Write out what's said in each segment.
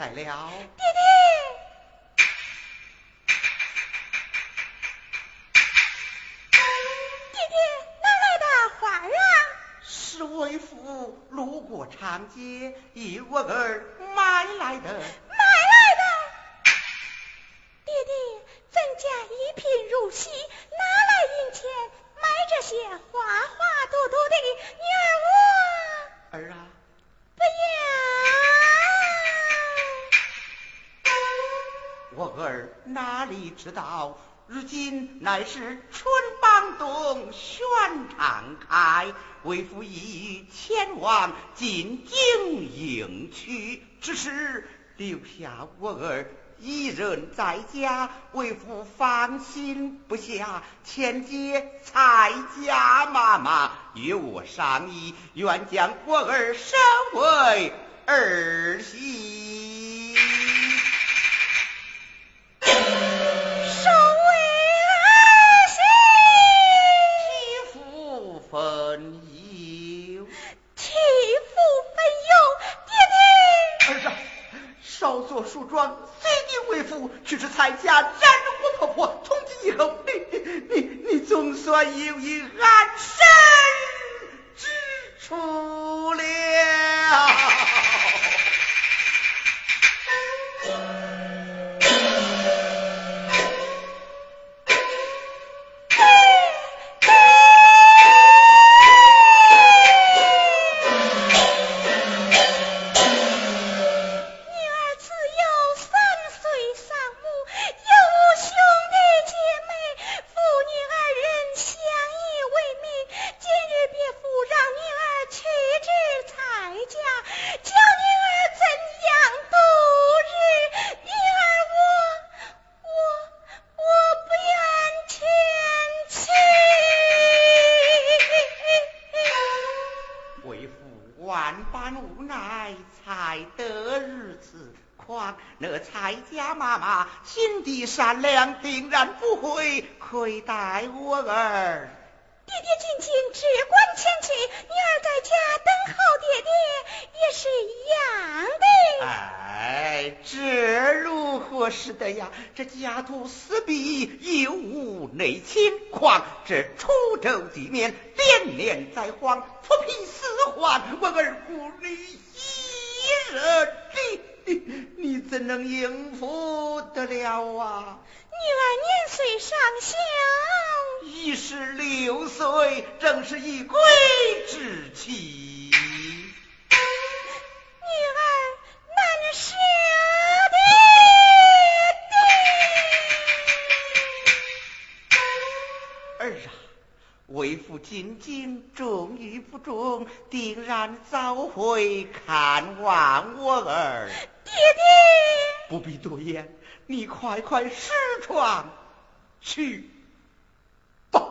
来了。爹爹。 是为父路过长街，一我儿买来的。买来的，爹爹，咱家一贫如洗，哪来银钱买这些花花朵朵的鸟啊？儿啊，不要！我儿哪里知道？ 如今乃是春帮冬，宣常开，为父已前往进京迎娶，只是留下我儿一人在家，为父放心不下。前接蔡家妈妈与我商议，愿将我儿收为儿媳。 梳妆，随你为父去至蔡家，斩我婆婆。从今以后，你总算有一安身之处了。善良定然不会亏待我儿。爹爹近亲只管前去，女儿在家等候爹爹也是一样的。哎，这如何是的呀？这家徒四壁，有无内亲，况这出州地面连连灾荒，泼皮四患，我儿孤立一人。 你怎能应付得了啊？女儿年岁尚小，16岁，正是一归之期。女儿难舍的。儿啊，为父进京终于不中，定然早回看望我儿。 爹爹，不必多言，你快上床去吧。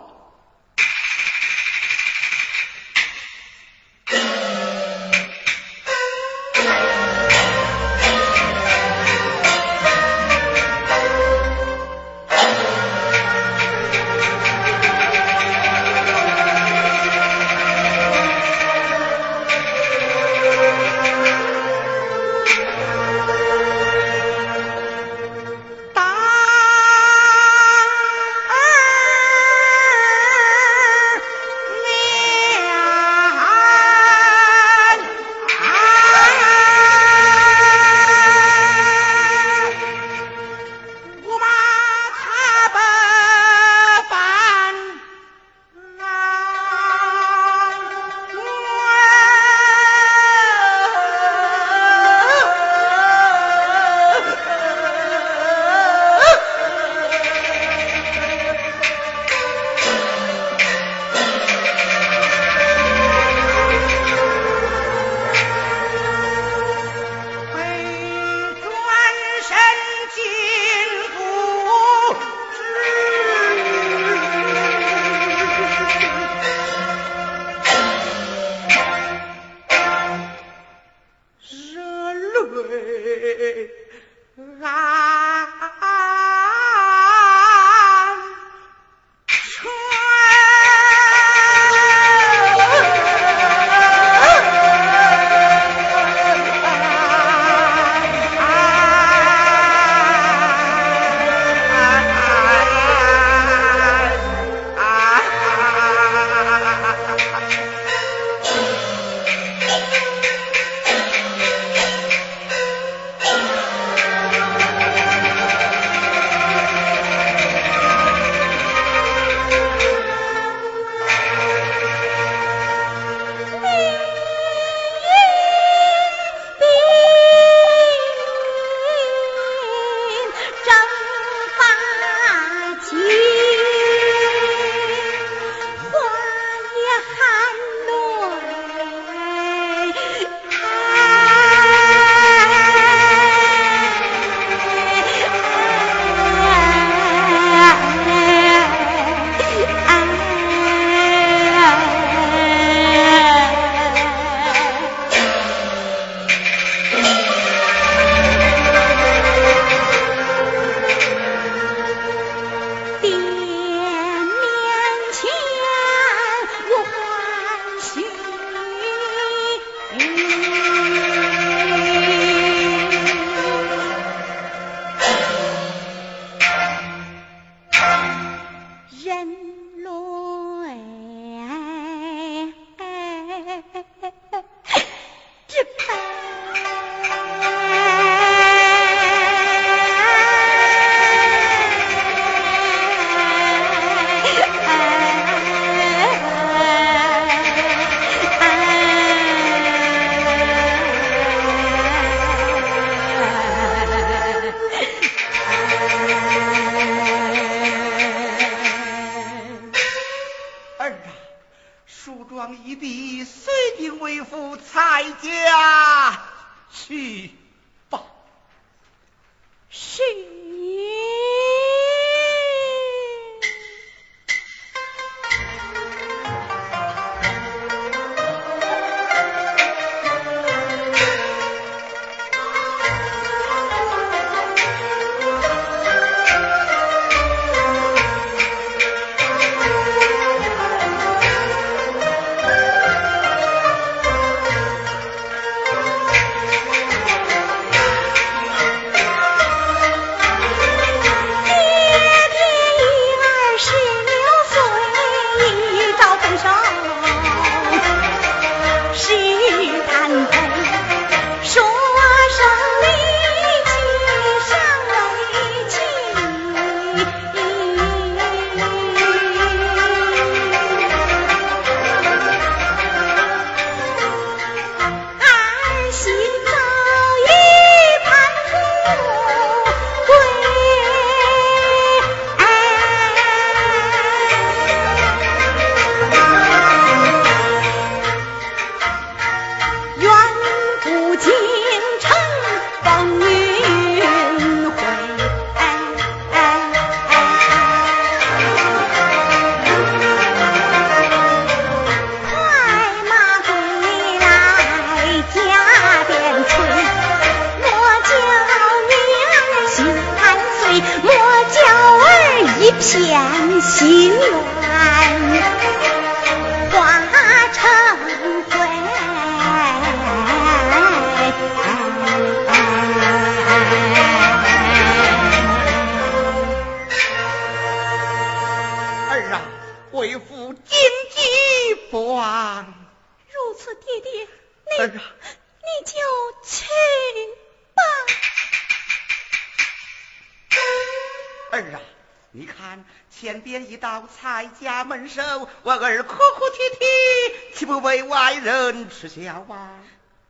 吃小啊，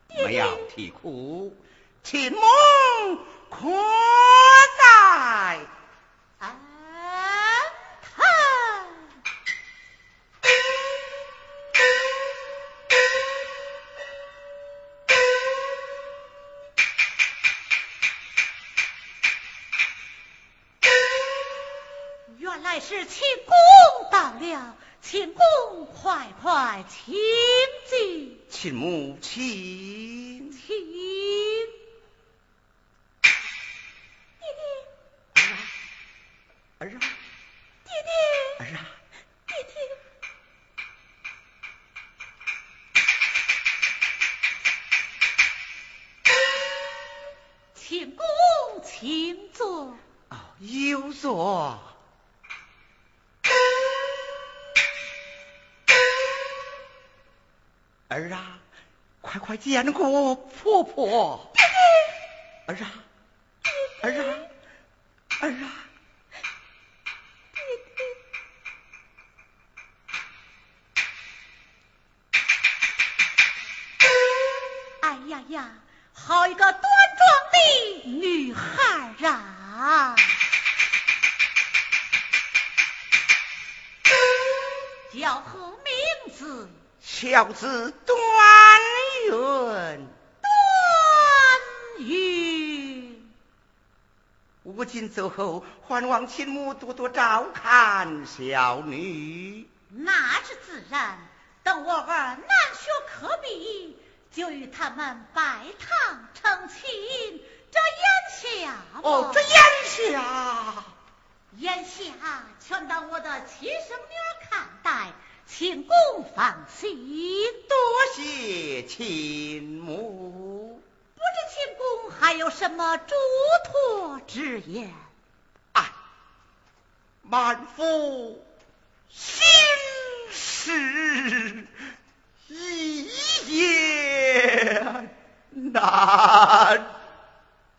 不要啼哭，秦梦可在啊？他原来是秦公到了，秦公快快请进。亲母亲，亲爹爹，儿啊，爹爹，儿啊，爹爹，请公请坐。哦，有座。儿啊，快快见过婆婆。爹爹，儿啊，儿啊，儿啊，爹爹。哎呀呀，好一个端庄的女孩啊！叫何名字？小字端云，端云。我今走后，还望亲母多多照看小女。那是自然，等我儿难学可比，就与他们拜堂成亲。这眼下，哦，这眼下，眼下全当我的亲生女儿看待。请公放心，多谢亲母。不知亲公还有什么嘱托之言？哎，满腹心事一夜难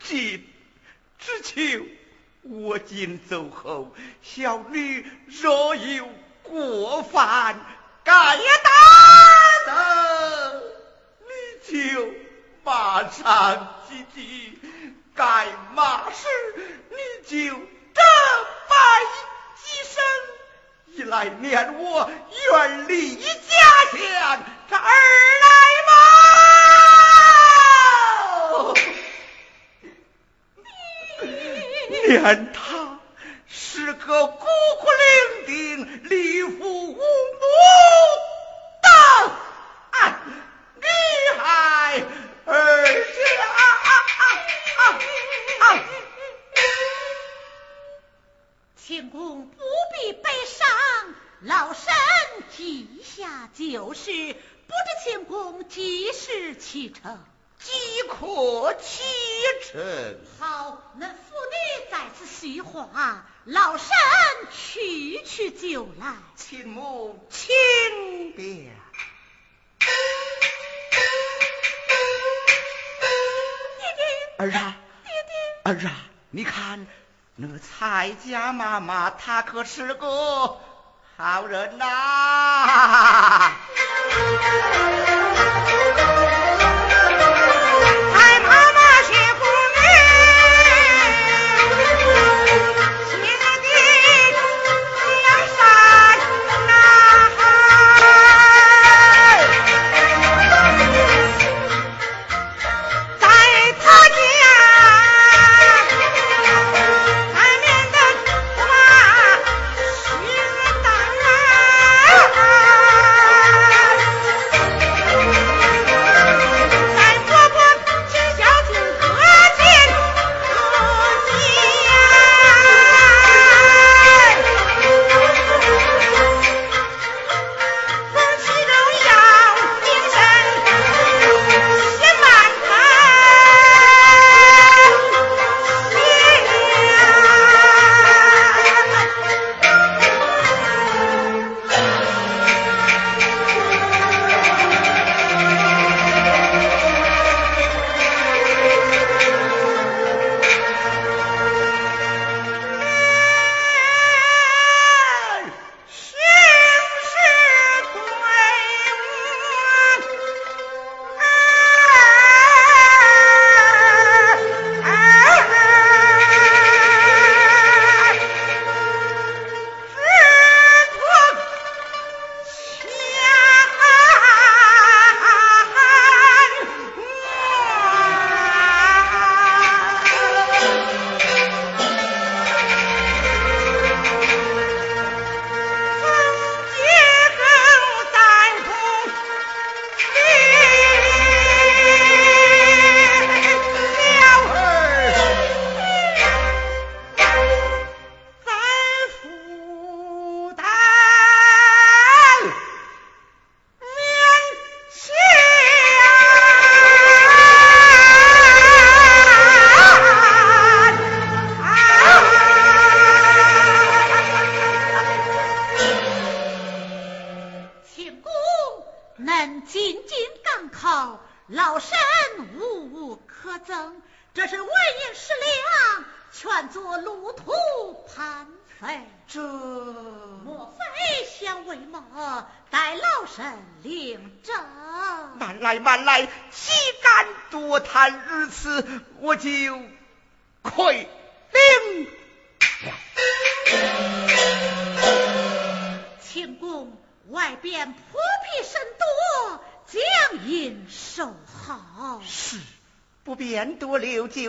尽，只求我今走后，小女若有过犯，该打的你就马上击毙，该骂时你就责备几声。一来念我远离家乡，这二来嘛念他是个孤苦伶仃、力父无母的女孩，而且请公不必悲伤，老身记下旧事，不知请公几时启程？即可启程。好，那妇女在此叙话，老身去就来。请母请便。儿啊，儿啊，你看那个蔡家妈妈，她可是个好人呐、啊！蔡妈妈是妇女，心地良善呐。在她家。就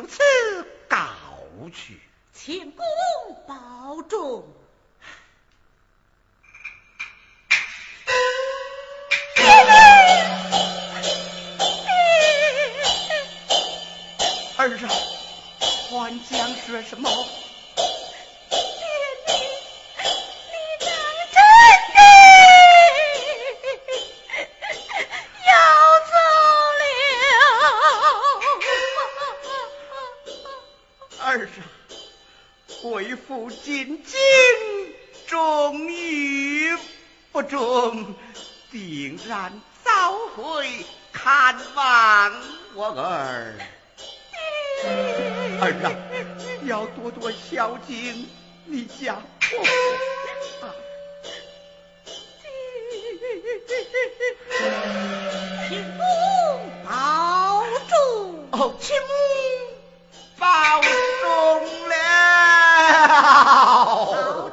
此告去，请公保重。儿啊，还讲说什么？回复进京，终于不中，定然早回看望我儿。儿啊，要多多孝敬你家婆婆啊。请母保重，哦，请母保重了，保重了。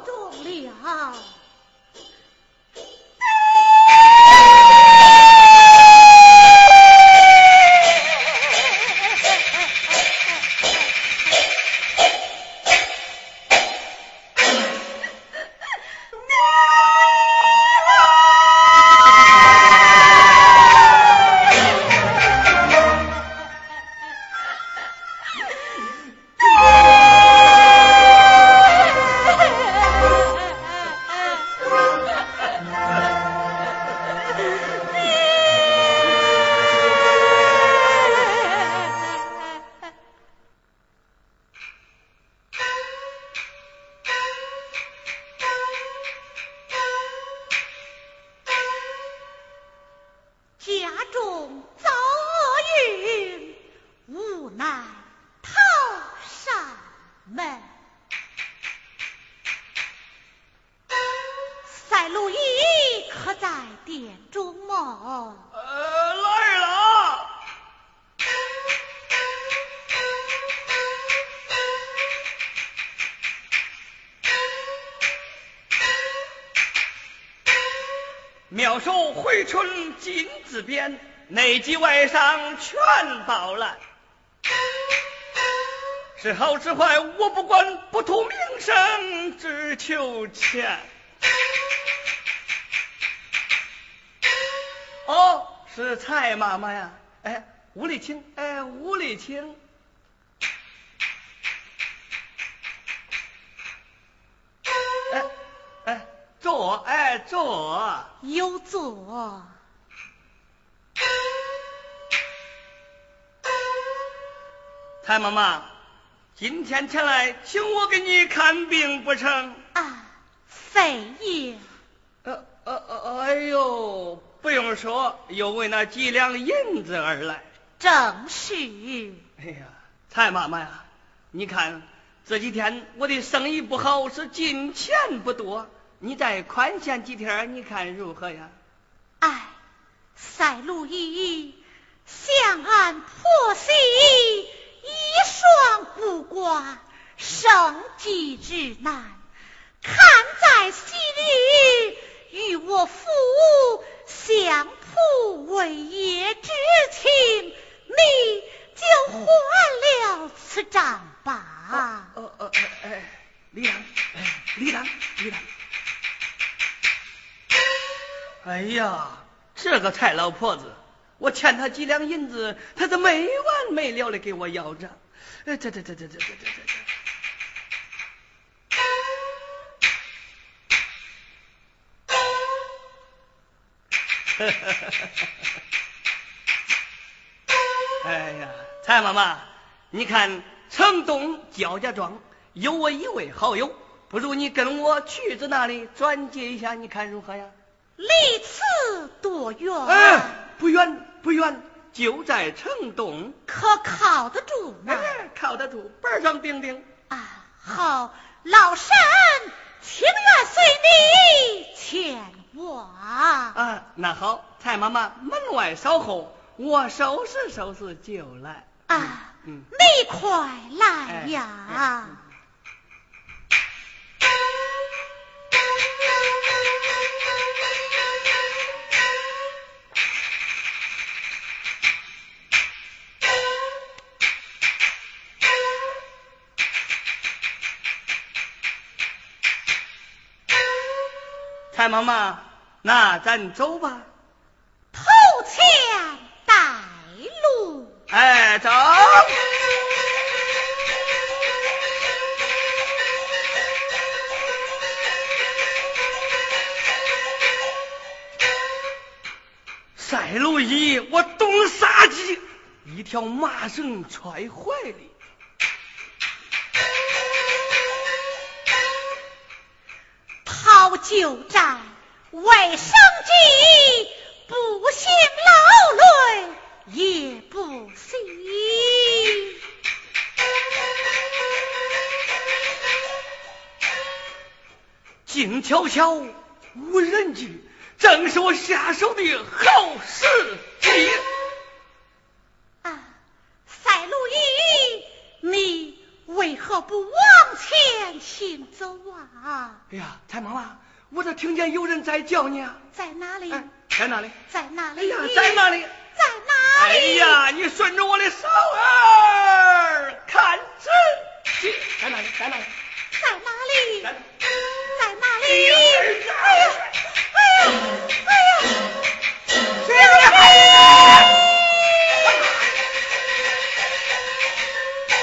妙手回春金字边，内急外伤全饱览。是好是坏我不管，不图名声只求钱。哦，是蔡妈妈呀，哎，吴丽清，哎，吴丽清。坐，哎，坐，有坐。蔡妈妈，今天前来，请我给你看病不成？啊，非也。哎呦，不用说，又为那几两银子而来。正是。哎呀，蔡妈妈呀，你看这几天我的生意不好，是金钱不多。你再宽限几天，你看如何呀？哎，赛路依向俺婆媳一双不挂，生计之难，看在昔日与我父相扑为业之情，你就还了此账吧。李郎，李郎，李郎。哎呀，这个蔡老婆子，我欠她几两银子，她都没完没了的给我要账。哎，这。哎呀，蔡妈妈，你看城东焦家庄有我一位好友，不如你跟我去这那里转接一下，你看如何呀？离此多远？不远不远，就在城东。可靠得住吗？靠得住，板上钉钉。啊，好，老身情愿随你前往。啊，那好，蔡妈妈门外稍候，我收拾收拾就来。啊，你快来呀！蔡妈妈，那咱走吧。头前带路。哎，走。赛路一，我懂杀机，一条麻绳揣怀里。就在为生计不兴劳累也不息。静悄悄无人知，正是我下手的好时机啊。赛路一，你为何不往前行走啊？哎呀，太忙了，我咋听见有人在叫你啊？在哪里？哎，在哪里？在哪里？哎呀，在哪里？在哪里？哎呀，你顺着我的手儿看仔细，在哪里？在哪里？在哪里？在哪里？哎呀，哎呀，哎呀！谁呀？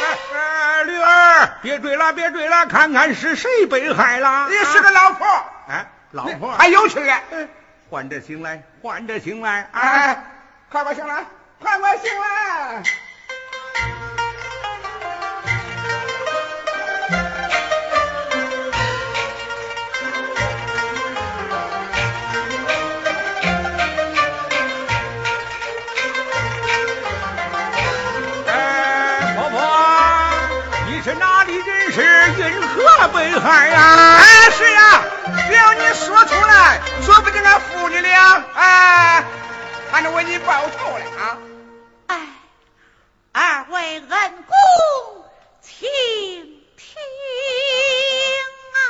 哎呀！驴儿，别追了，别追了，看看是谁被害了？也是个老婆。哎，老婆还有趣嘞！换着醒来，换着醒来！哎，快快醒来，快快醒来！被害呀！哎，是呀，只要你说出来，说不定俺服你了。哎，俺就为你报仇了啊！哎，二位恩公，请听啊！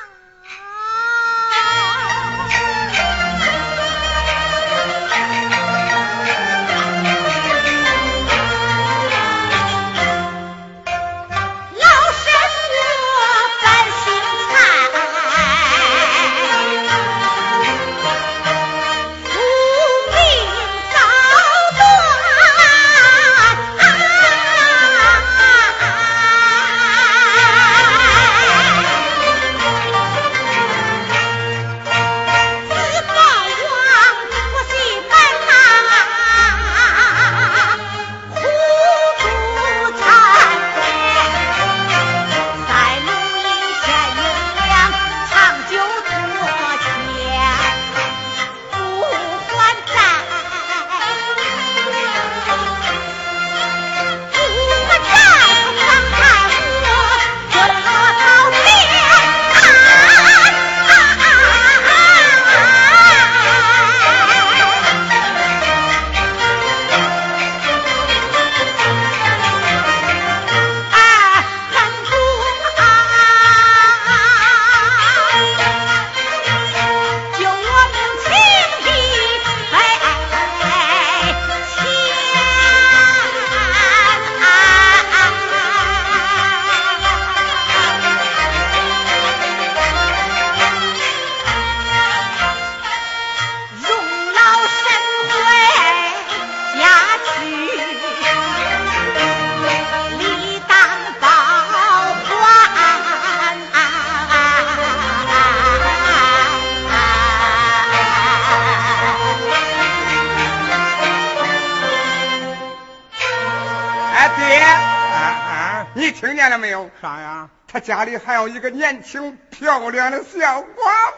家里还有一个年轻漂亮的小寡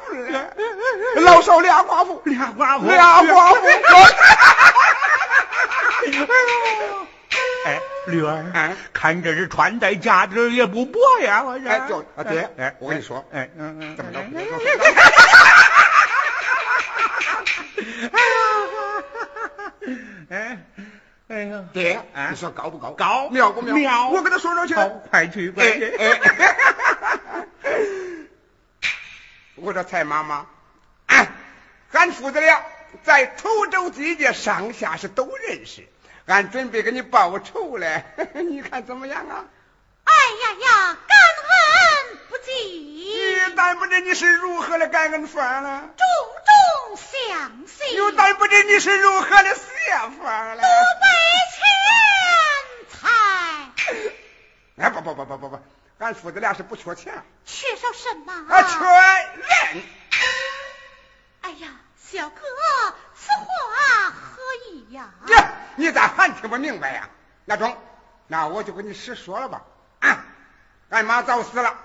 妇呢，老少俩寡妇，俩寡妇，俩寡妇。哎，驴儿，哎，看这是穿戴价值也不薄呀，我说。哎，就啊对，哎，我跟你说，哎，怎么着？哎。哎呀，爹，你说高不高？高，妙不妙？妙，我跟他说说去。快去，快去！我说蔡妈妈，哎，俺父子俩在滁州地界上下是都认识，俺准备给你报仇嘞，你看怎么样啊？哎呀呀，感恩不尽！但不知你是如何的感恩法了？重重相惜。又但不知你是如何的谢法了？哎，不，俺父子俩是不缺钱，缺少什么啊？缺人。哎呀，小哥，此话何意呀？呀，你咋还听不明白呀？那中，那我就跟你实说了吧。啊，俺妈早死了，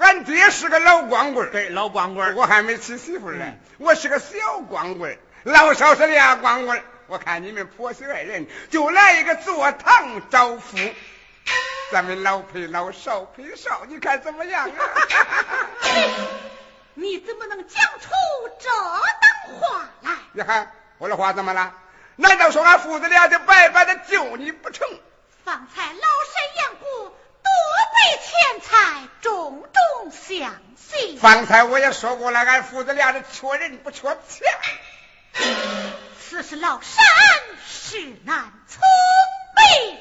俺爹是个老光棍，对，老光棍，我还没娶媳妇呢、我是个小光棍，老少是俩光棍。我看你们婆媳爱人，就来一个坐堂招夫，咱们老配老，少配少，你看怎么样啊？你怎么能讲出这等话来？你看我的话怎么了？难道说俺父子俩就白白的救你不成？方才老身言故，多被钱财重重相信。方才我也说过了，俺父子俩是缺人不缺钱。此事老身实难从命。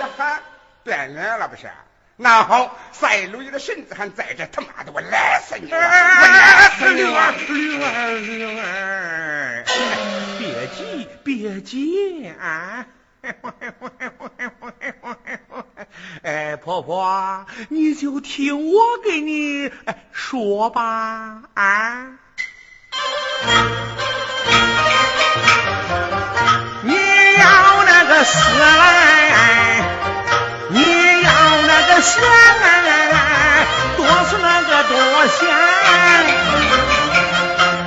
呀哈，变脸了不是？那好，赛鲁伊的身子还在这，他妈的我来死你！我来死你！六儿，别急，别急啊！哎，婆婆，你就听我给你说吧啊！你要那个死来，你要那个香来，多是那个多香，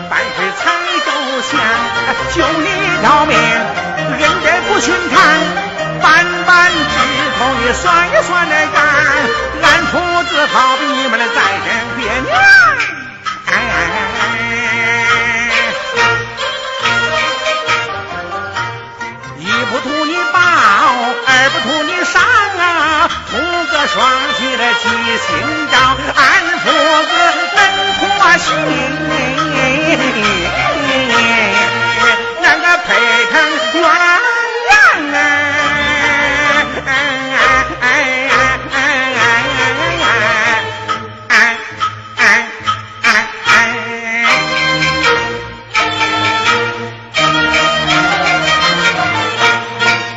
半杯菜都香，救一条命，人间不寻常。半枝头你算一算的干，俺父子好比你们的再人别娘。一不图你报，二不图你伤啊，图个双喜的吉星照，俺父子能破心，那个配成鸳鸯啊。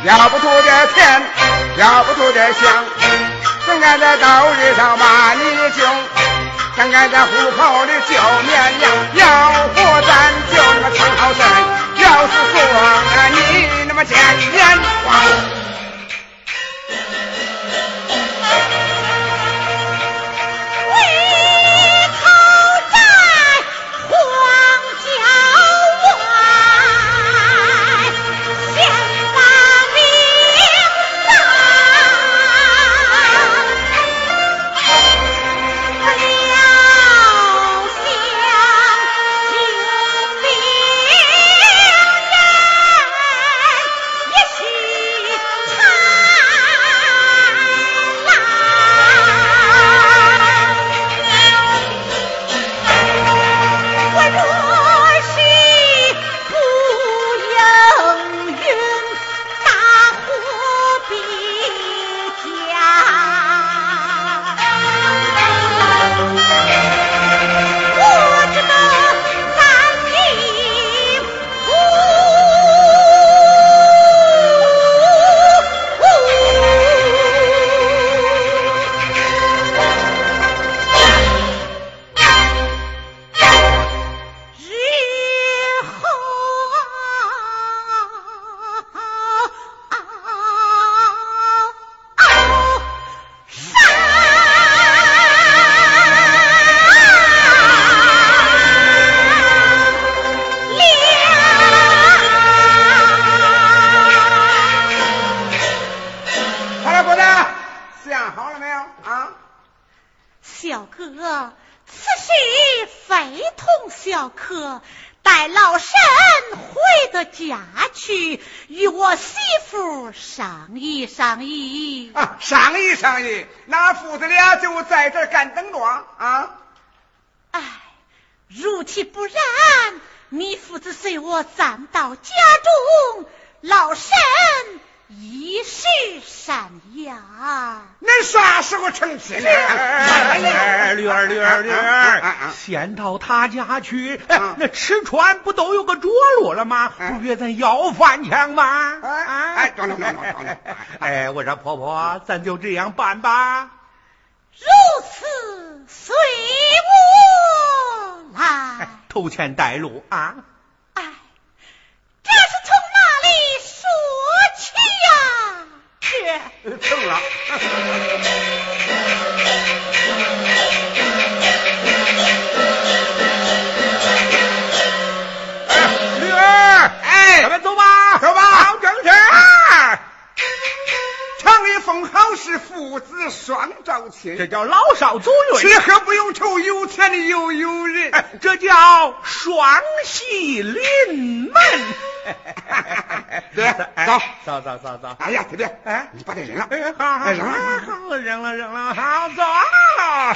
要不图点天，要不图点香，怎敢在道日上把你救，怎敢在虎口里救绵羊，要活咱就那么长好生，要是说你那么见眼光。商议，那父子俩就在这儿干等着啊！哎，如其不然，你父子随我暂到家中，老身一世闪耀。恁啥时候成亲呢？驴儿，先到他家去，那吃穿不都有个着落了吗？不约咱要饭钱吗？装。哎，我说婆婆，咱就这样办吧。如此随我来。头前带路啊！哎，这是从哪里说起呀？是，成了。情，这叫老少足用，吃喝不用愁，有钱的又有人，这叫双喜临门。对，走。哎呀，对不对？哎，你把这扔了，好，扔了，好，扔了，好，走啊。